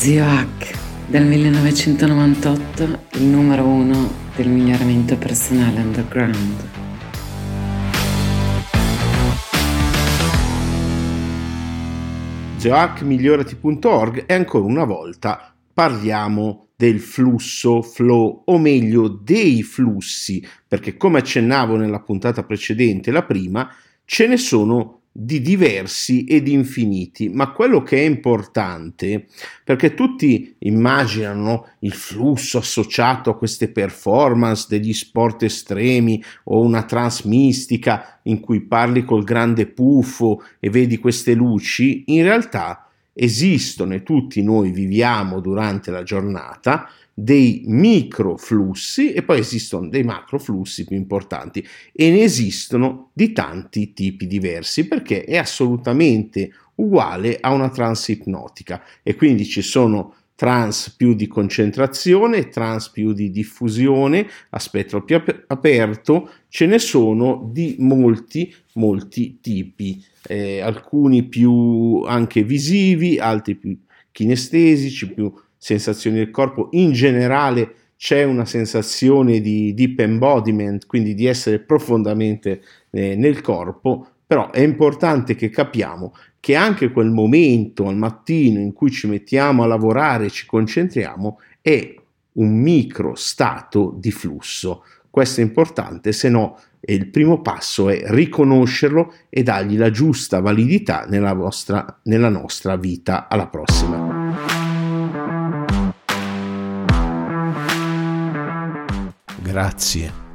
Zio Hack, dal 1998 il numero 1 del miglioramento personale underground. ZioHackMigliorati.org e ancora una volta parliamo del flusso flow, o meglio dei flussi, perché come accennavo nella puntata precedente, la prima, ce ne sono di diversi ed infiniti, ma quello che è importante, perché tutti immaginano il flusso associato a queste performance degli sport estremi o una trance mistica in cui parli col grande puffo e vedi queste luci, in realtà esistono e tutti noi viviamo durante la giornata dei microflussi e poi esistono dei macroflussi più importanti e ne esistono di tanti tipi diversi, perché è assolutamente uguale a una trance ipnotica e quindi ci sono trance più di concentrazione, trance più di diffusione, a spettro più aperto, ce ne sono di molti tipi, alcuni più anche visivi, altri più kinestesici, più sensazioni del corpo. In generale c'è una sensazione di deep embodiment, quindi di essere profondamente nel corpo, però è importante che capiamo che anche quel momento al mattino in cui ci mettiamo a lavorare e ci concentriamo è un micro stato di flusso. Questo è importante, se no il primo passo è riconoscerlo e dargli la giusta validità nella nostra vita. Alla prossima! Grazie